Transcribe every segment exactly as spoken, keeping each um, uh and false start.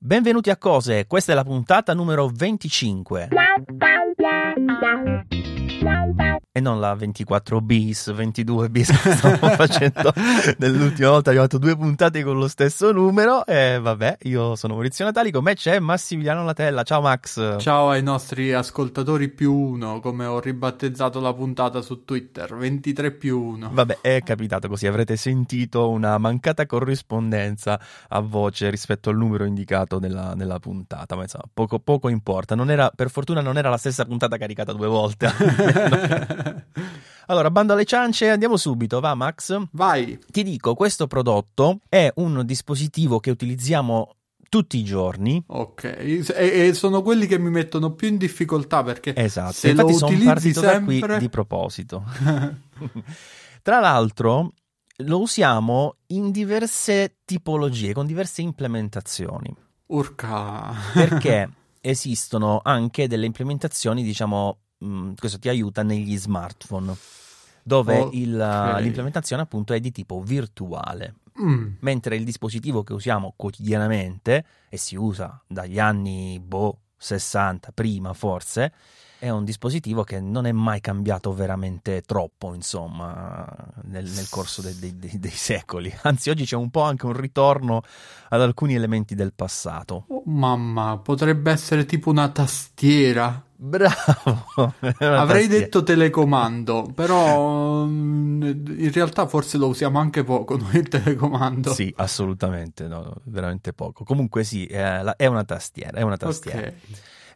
Benvenuti a Cose, questa è la puntata numero venticinque. E non la ventiquattro bis, ventidue bis che stavo facendo nell'ultima volta, abbiamo fatto due puntate con lo stesso numero e vabbè, io sono Maurizio Natali, con me c'è Massimiliano Latella, ciao Max. Ciao ai nostri ascoltatori più uno, come ho ribattezzato la puntata su Twitter, ventitré più uno. Vabbè, è capitato così, avrete sentito una mancata corrispondenza a voce rispetto al numero indicato nella, nella puntata, ma insomma, poco, poco importa, non era, per fortuna non era la stessa puntata caricata due volte. Allora, bando alle ciance, andiamo subito, va Max? Vai! Ti dico, questo prodotto è un dispositivo che utilizziamo tutti i giorni. Ok, e, e sono quelli che mi mettono più in difficoltà perché esatto. Se infatti lo utilizzi sempre... da qui di proposito. Tra l'altro lo usiamo in diverse tipologie, con diverse implementazioni. Urca! Perché esistono anche delle implementazioni, diciamo... Mm, questo ti aiuta negli smartphone dove okay. il, l'implementazione appunto è di tipo virtuale mm. mentre il dispositivo che usiamo quotidianamente e si usa dagli anni boh, sessanta prima forse è un dispositivo che non è mai cambiato veramente troppo insomma nel, nel corso de, de, de, dei secoli, anzi oggi c'è un po' anche un ritorno ad alcuni elementi del passato. Oh, mamma, potrebbe essere tipo una tastiera. Bravo, avrei detto telecomando, però in realtà forse lo usiamo anche poco noi il telecomando. Sì, assolutamente, no, veramente poco. Comunque sì, è una tastiera, è una tastiera. Okay.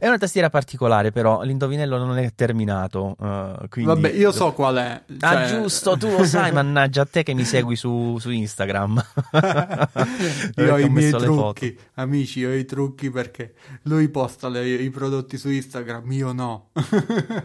È una tastiera particolare però, l'indovinello non è terminato, uh, quindi... Vabbè, io so qual è. Cioè... Ah giusto, tu lo sai, mannaggia a te che mi segui su, su Instagram. Io ho i miei trucchi, amici, io ho i trucchi perché lui posta le, i prodotti su Instagram, io no.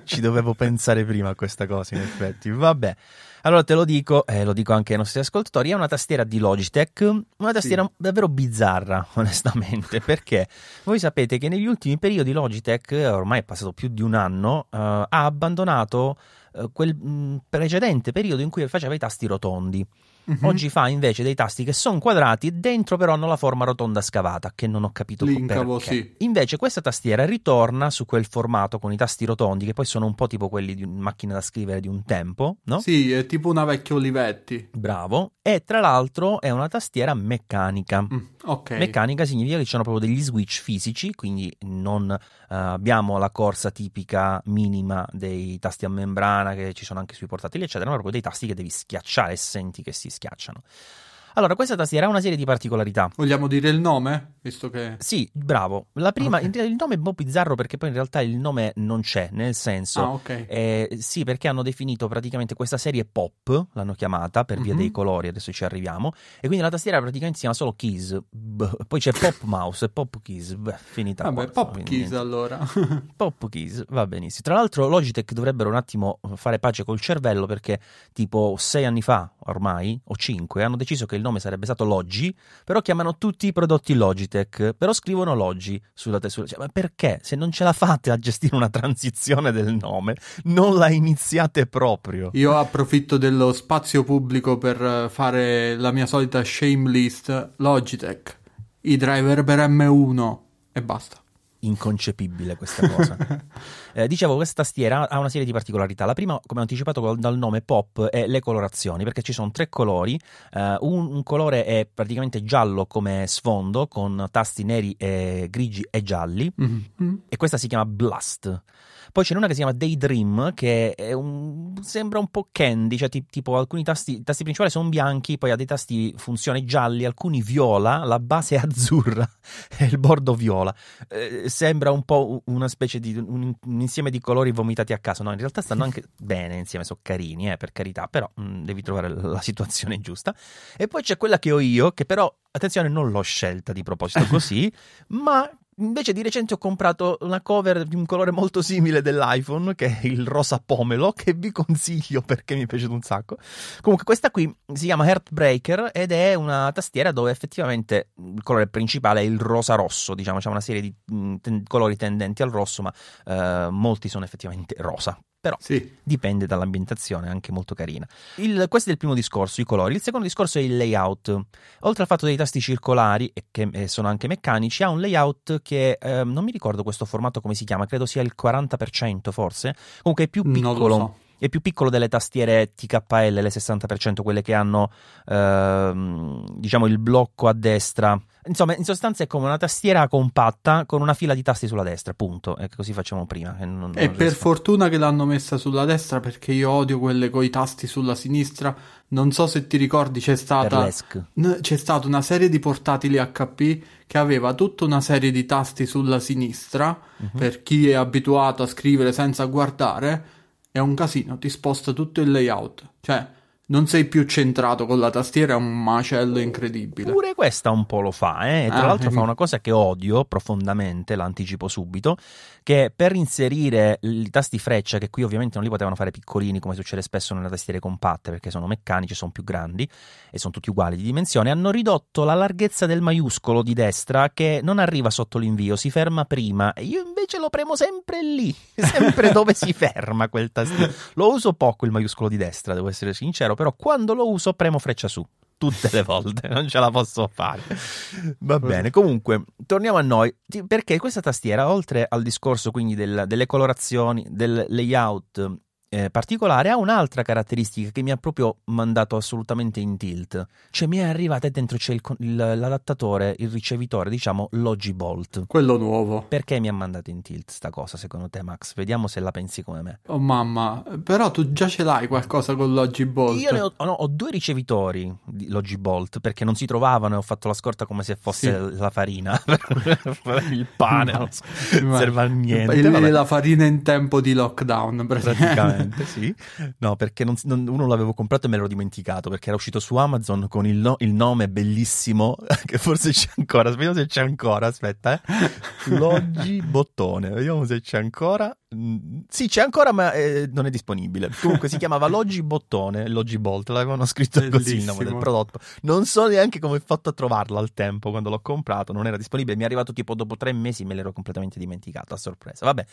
Ci dovevo pensare prima a questa cosa in effetti, vabbè. Allora te lo dico, e eh, lo dico anche ai nostri ascoltatori, è una tastiera di Logitech, una tastiera sì. davvero bizzarra onestamente, perché voi sapete che negli ultimi periodi Logitech, ormai è passato più di un anno, eh, ha abbandonato eh, quel mh, precedente periodo in cui faceva i tasti rotondi. Mm-hmm. Oggi fa invece dei tasti che sono quadrati e dentro però hanno la forma rotonda scavata, che non ho capito perché. Sì. Invece questa tastiera ritorna su quel formato con i tasti rotondi, che poi sono un po' tipo quelli di una macchina da scrivere di un tempo, no? Sì, è tipo una vecchia Olivetti. Bravo. E tra l'altro è una tastiera meccanica. Mm, ok. Meccanica significa che ci sono proprio degli switch fisici, quindi non uh, abbiamo la corsa tipica minima dei tasti a membrana che ci sono anche sui portatili, eccetera, ma proprio dei tasti che devi schiacciare e senti che si schiacciano. Allora, questa tastiera ha una serie di particolarità. Vogliamo dire il nome? Visto che... Sì, bravo. La prima, okay. il nome è un po' bizzarro perché poi in realtà il nome non c'è, nel senso... Ah, ok. Eh, sì, perché hanno definito praticamente questa serie pop, l'hanno chiamata, per via mm-hmm. dei colori, adesso ci arriviamo, e quindi la tastiera praticamente si chiama solo Keys, poi c'è Pop Mouse e Pop Keys, beh, finita. Vabbè, corsa, Pop Keys niente. Allora. Pop Keys, va benissimo. Tra l'altro Logitech dovrebbero un attimo fare pace col cervello perché tipo sei anni fa ormai, o cinque, hanno deciso che il nome sarebbe stato Logi, però chiamano tutti i prodotti Logitech, però scrivono Logi sulla tessera. Cioè, ma perché? Se non ce la fate a gestire una transizione del nome, non la iniziate proprio. Io approfitto dello spazio pubblico per fare la mia solita shame list. Logitech, i driver per M uno e basta. Inconcepibile questa cosa. eh, dicevo, questa tastiera ha una serie di particolarità. La prima, come anticipato dal nome Pop, è le colorazioni, perché ci sono tre colori. eh, un, un colore è praticamente giallo come sfondo, con tasti neri, e grigi e gialli, mm-hmm. e questa si chiama Blast. Poi c'è una che si chiama Daydream, che è un, sembra un po' candy, cioè t- tipo alcuni tasti, i tasti principali sono bianchi, poi ha dei tasti funzione gialli, alcuni viola, la base è azzurra e il bordo viola. Eh, sembra un po' una specie di un, un insieme di colori vomitati a caso, no, in realtà stanno anche bene insieme, sono carini, eh, per carità, però mh, devi trovare la situazione giusta. E poi c'è quella che ho io, che però, attenzione, non l'ho scelta di proposito così, ma... Invece di recente ho comprato una cover di un colore molto simile dell'iPhone, che è il rosa pomelo, che vi consiglio perché mi è piaciuto un sacco. Comunque questa qui si chiama Heartbreaker ed è una tastiera dove effettivamente il colore principale è il rosa rosso, diciamo, c'è una serie di ten- colori tendenti al rosso, ma eh, molti sono effettivamente rosa. però sì, dipende dall'ambientazione, anche molto carina. Il, questo è il primo discorso, i colori. Il secondo discorso è il layout. Oltre al fatto dei tasti circolari, e che sono anche meccanici, ha un layout che eh, non mi ricordo questo formato come si chiama, credo sia il quaranta per cento forse, comunque è più piccolo. No, è più piccolo delle tastiere T K L, le sessanta per cento, quelle che hanno ehm, diciamo il blocco a destra. Insomma, in sostanza è come una tastiera compatta con una fila di tasti sulla destra, punto. E così facciamo prima. Che non, non e per fortuna che l'hanno messa sulla destra, perché io odio quelle coi tasti sulla sinistra. Non so se ti ricordi, c'è stata, n- c'è stata una serie di portatili H P che aveva tutta una serie di tasti sulla sinistra, uh-huh, per chi è abituato a scrivere senza guardare. È un casino, ti sposta tutto il layout, cioè non sei più centrato con la tastiera, è un macello incredibile. Pure questa un po' lo fa, eh? E tra ah, l'altro ehm. fa una cosa che odio profondamente, l'anticipo subito, che per inserire i tasti freccia, che qui ovviamente non li potevano fare piccolini come succede spesso nelle tastiere compatte perché sono meccanici, sono più grandi e sono tutti uguali di dimensione, hanno ridotto la larghezza del maiuscolo di destra che non arriva sotto l'invio, si ferma prima, e io invece lo premo sempre lì, sempre dove si ferma quel tastino. Lo uso poco il maiuscolo di destra, devo essere sincero, però quando lo uso premo freccia su tutte le volte, non ce la posso fare. Va bene, comunque torniamo a noi, perché questa tastiera, oltre al discorso quindi del, delle colorazioni, del layout eh, particolare, ha un'altra caratteristica che mi ha proprio mandato assolutamente in tilt, cioè mi è arrivata e dentro c'è il, il, l'adattatore, il ricevitore, diciamo Logi Bolt, quello nuovo. Perché mi ha mandato in tilt sta cosa, secondo te, Max? Vediamo se la pensi come me. Oh mamma, però tu già ce l'hai qualcosa con Logi Bolt? Io ne ho, no, ho due ricevitori di Logi Bolt perché non si trovavano e ho fatto la scorta come se fosse sì, la farina il pane, ma, non so, ma, serve a niente il, la farina in tempo di lockdown praticamente, praticamente. Sì. No, perché non, non, uno l'avevo comprato e me l'ero dimenticato perché era uscito su Amazon con il, no, il nome bellissimo che forse c'è ancora, vediamo se c'è ancora, aspetta eh. Logi Bottone, vediamo se c'è ancora. Sì, c'è ancora, ma eh, non è disponibile. Comunque si chiamava Logi Bottone, Logi Bolt, l'avevano scritto così il nome del prodotto. Non so neanche come ho fatto a trovarlo al tempo, quando l'ho comprato non era disponibile, mi è arrivato tipo dopo tre mesi, me l'ero completamente dimenticato a sorpresa. Vabbè,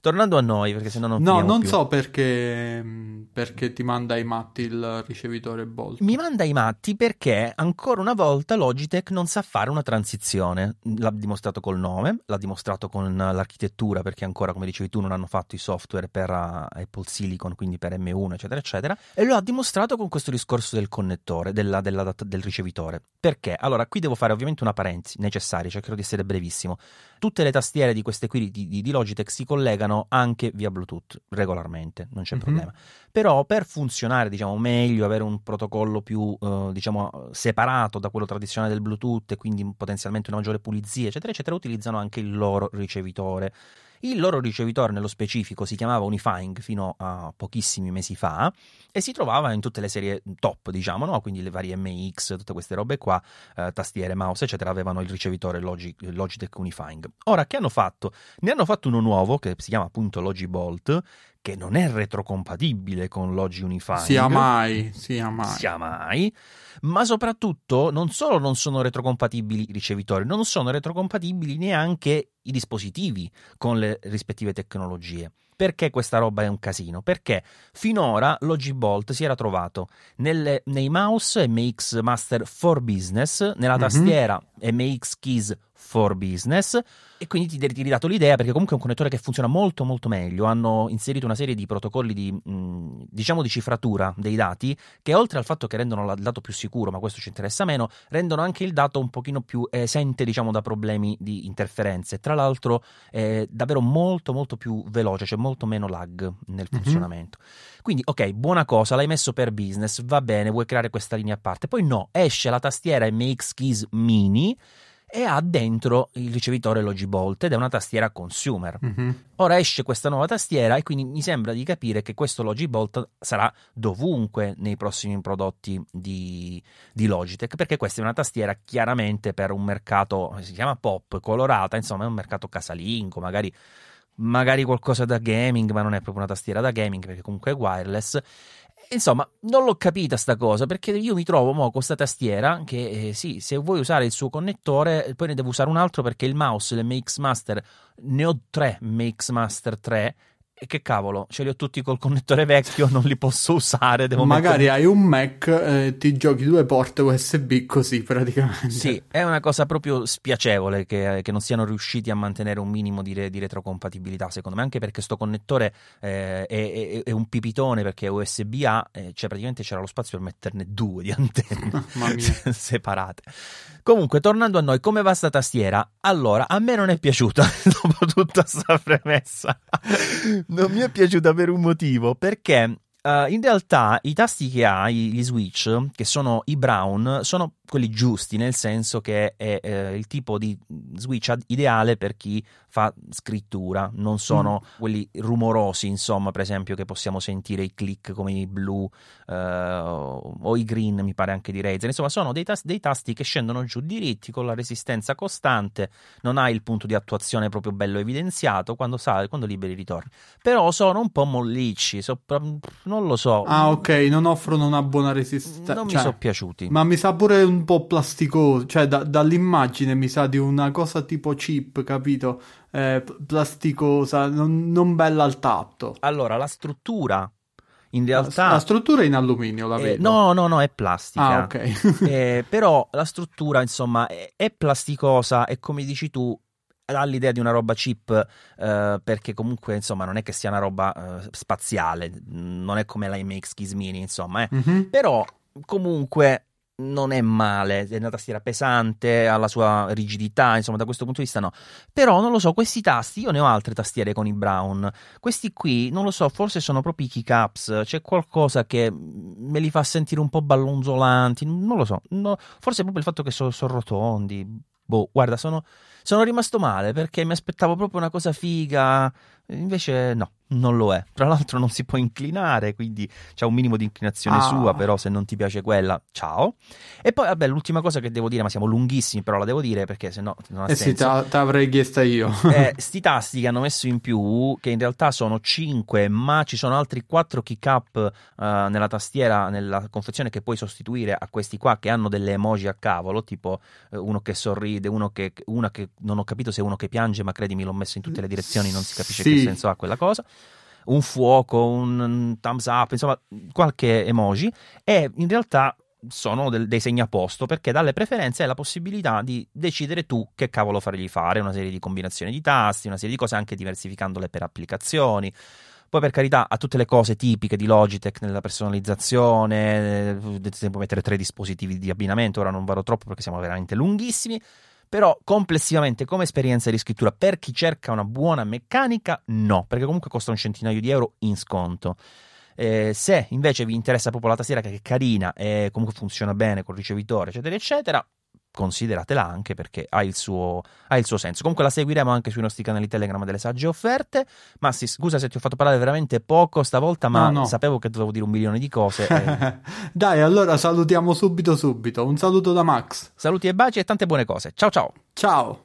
tornando a noi, perché sennò non no non più. So perché perché ti manda ai matti il ricevitore Bolt. Mi manda ai matti perché ancora una volta Logitech non sa fare una transizione, l'ha dimostrato col nome, l'ha dimostrato con l'architettura, perché ancora, come dicevi tu, non hanno fatto i software per Apple Silicon, quindi per M uno eccetera eccetera, e lo ha dimostrato con questo discorso del connettore, della, della, del ricevitore. Perché? Allora, qui devo fare ovviamente una parentesi necessaria, cercherò di essere brevissimo. Tutte le tastiere di queste qui di, di Logitech si collegano anche via Bluetooth regolarmente, non c'è mm-hmm. problema, però per funzionare diciamo meglio, avere un protocollo più eh, diciamo separato da quello tradizionale del Bluetooth e quindi potenzialmente una maggiore pulizia eccetera eccetera, utilizzano anche il loro ricevitore. Il loro ricevitore nello specifico si chiamava Unifying fino a pochissimi mesi fa e si trovava in tutte le serie top, diciamo, no? Quindi le varie M X, tutte queste robe qua, eh, tastiere, mouse, eccetera, avevano il ricevitore Logi, Logitech Unifying. Ora, che hanno fatto? Ne hanno fatto uno nuovo che si chiama appunto Logi Bolt, che non è retrocompatibile con Logi Unifying. Sia mai, sia mai. Sia mai. Ma soprattutto, non solo non sono retrocompatibili i ricevitori, non sono retrocompatibili neanche i dispositivi con le rispettive tecnologie. Perché questa roba è un casino? Perché finora Logi Bolt si era trovato nelle, nei mouse M X Master for Business, nella tastiera mm-hmm. M X Keys for Business, e quindi ti ti ridato l'idea, perché comunque è un connettore che funziona molto molto meglio. Hanno inserito una serie di protocolli di mh, diciamo di cifratura dei dati che, oltre al fatto che rendono il dato più sicuro, ma questo ci interessa meno, rendono anche il dato un pochino più esente diciamo da problemi di interferenze. Tra l'altro è davvero molto molto più veloce, cioè molto meno lag nel funzionamento. Mm-hmm. Quindi ok, buona cosa, l'hai messo per business, va bene, vuoi creare questa linea a parte. Poi no, esce la tastiera M X Keys Mini e ha dentro il ricevitore Logi Bolt ed è una tastiera consumer. Mm-hmm. Ora esce questa nuova tastiera e quindi mi sembra di capire che questo Logi Bolt sarà dovunque nei prossimi prodotti di, di Logitech, perché questa è una tastiera chiaramente per un mercato, si chiama pop, colorata, insomma è un mercato casalingo, magari magari qualcosa da gaming, ma non è proprio una tastiera da gaming perché comunque è wireless. Insomma, non l'ho capita sta cosa, perché io mi trovo mo con questa tastiera che eh, sì, se vuoi usare il suo connettore, poi ne devo usare un altro perché il mouse, l'M X Master, ne ho tre M X Master tre, e che cavolo, ce li ho tutti col connettore vecchio, non li posso usare, devo magari mettere... hai un Mac eh, ti giochi due porte U S B così praticamente. Sì, è una cosa proprio spiacevole che, che non siano riusciti a mantenere un minimo di, re, di retrocompatibilità, secondo me, anche perché sto connettore eh, è, è, è un pipitone, perché U S B A eh, cioè praticamente c'era lo spazio per metterne due di antenne separate. Comunque, tornando a noi, come va sta tastiera? Allora, a me non è piaciuta dopo tutta sta premessa. Non mi è piaciuta per un motivo, perché uh, in realtà i tasti che ha, gli switch, che sono i brown, sono quelli giusti, nel senso che è eh, il tipo di switch ideale per chi fa scrittura, non sono mm. quelli rumorosi, insomma, per esempio, che possiamo sentire i click come i blu eh, o i green, mi pare anche di Razer. Insomma, sono dei, tas- dei tasti che scendono giù diritti, con la resistenza costante, non hai il punto di attuazione proprio bello evidenziato, quando sale, quando liberi ritorni, però sono un po' mollicci, so, non lo so. Ah, ok, non offrono una buona resistenza. Non cioè, mi sono piaciuti. Ma mi sa pure un po' plasticoso, cioè da, dall'immagine mi sa di una cosa tipo chip, capito? Eh, plasticosa, non, non bella al tatto. Allora, la struttura in realtà... La, la struttura è in alluminio, la eh, vedo. No, no, no, è plastica. Ah, ok. eh, però la struttura, insomma, è, è plasticosa e, come dici tu, ha l'idea di una roba cheap, eh, perché comunque, insomma, non è che sia una roba eh, spaziale, non è come la M X Keys Mini, insomma. Eh. Mm-hmm. Però, comunque... non è male, è una tastiera pesante, ha la sua rigidità, insomma, da questo punto di vista no. Però non lo so, questi tasti, io ne ho altre tastiere con i brown, questi qui non lo so, forse sono proprio i keycaps, c'è qualcosa che me li fa sentire un po' ballonzolanti, non lo so, no, forse è proprio il fatto che sono so rotondi, boh, guarda, sono, sono rimasto male perché mi aspettavo proprio una cosa figa, invece no, non lo è. Tra l'altro non si può inclinare, quindi c'è un minimo di inclinazione ah. sua, però se non ti piace quella, ciao. E poi vabbè, l'ultima cosa che devo dire, ma siamo lunghissimi, però la devo dire perché sennò non ha eh senso. Eh sì, t'avrei chiesta io. eh, sti tasti che hanno messo in più, che in realtà sono cinque, ma ci sono altri quattro keycap uh, nella tastiera, nella confezione, che puoi sostituire a questi qua, che hanno delle emoji a cavolo, tipo eh, uno che sorride, uno che una che non ho capito se è uno che piange, ma credimi l'ho messo in tutte le direzioni, non si capisce sì. che senso ha quella cosa. Un fuoco, un thumbs up, insomma qualche emoji, e in realtà sono del, dei segnaposto, perché dalle preferenze hai la possibilità di decidere tu che cavolo fargli fare, una serie di combinazioni di tasti, una serie di cose, anche diversificandole per applicazioni. Poi, per carità, ha tutte le cose tipiche di Logitech nella personalizzazione, puoi mettere tre dispositivi di abbinamento, ora non vado troppo perché siamo veramente lunghissimi. Però complessivamente, come esperienza di scrittura, per chi cerca una buona meccanica, no, perché comunque costa un centinaio di euro in sconto. Eh, se invece vi interessa proprio la tastiera, che è carina e comunque funziona bene col ricevitore, eccetera, eccetera, consideratela anche, perché ha il suo, ha il suo senso. Comunque la seguiremo anche sui nostri canali Telegram delle sagge offerte. Massi, scusa se ti ho fatto parlare veramente poco stavolta, ma no, no. sapevo che dovevo dire un milione di cose e... Dai, allora salutiamo subito subito. Un saluto da Max. Saluti e baci e tante buone cose. Ciao ciao. Ciao.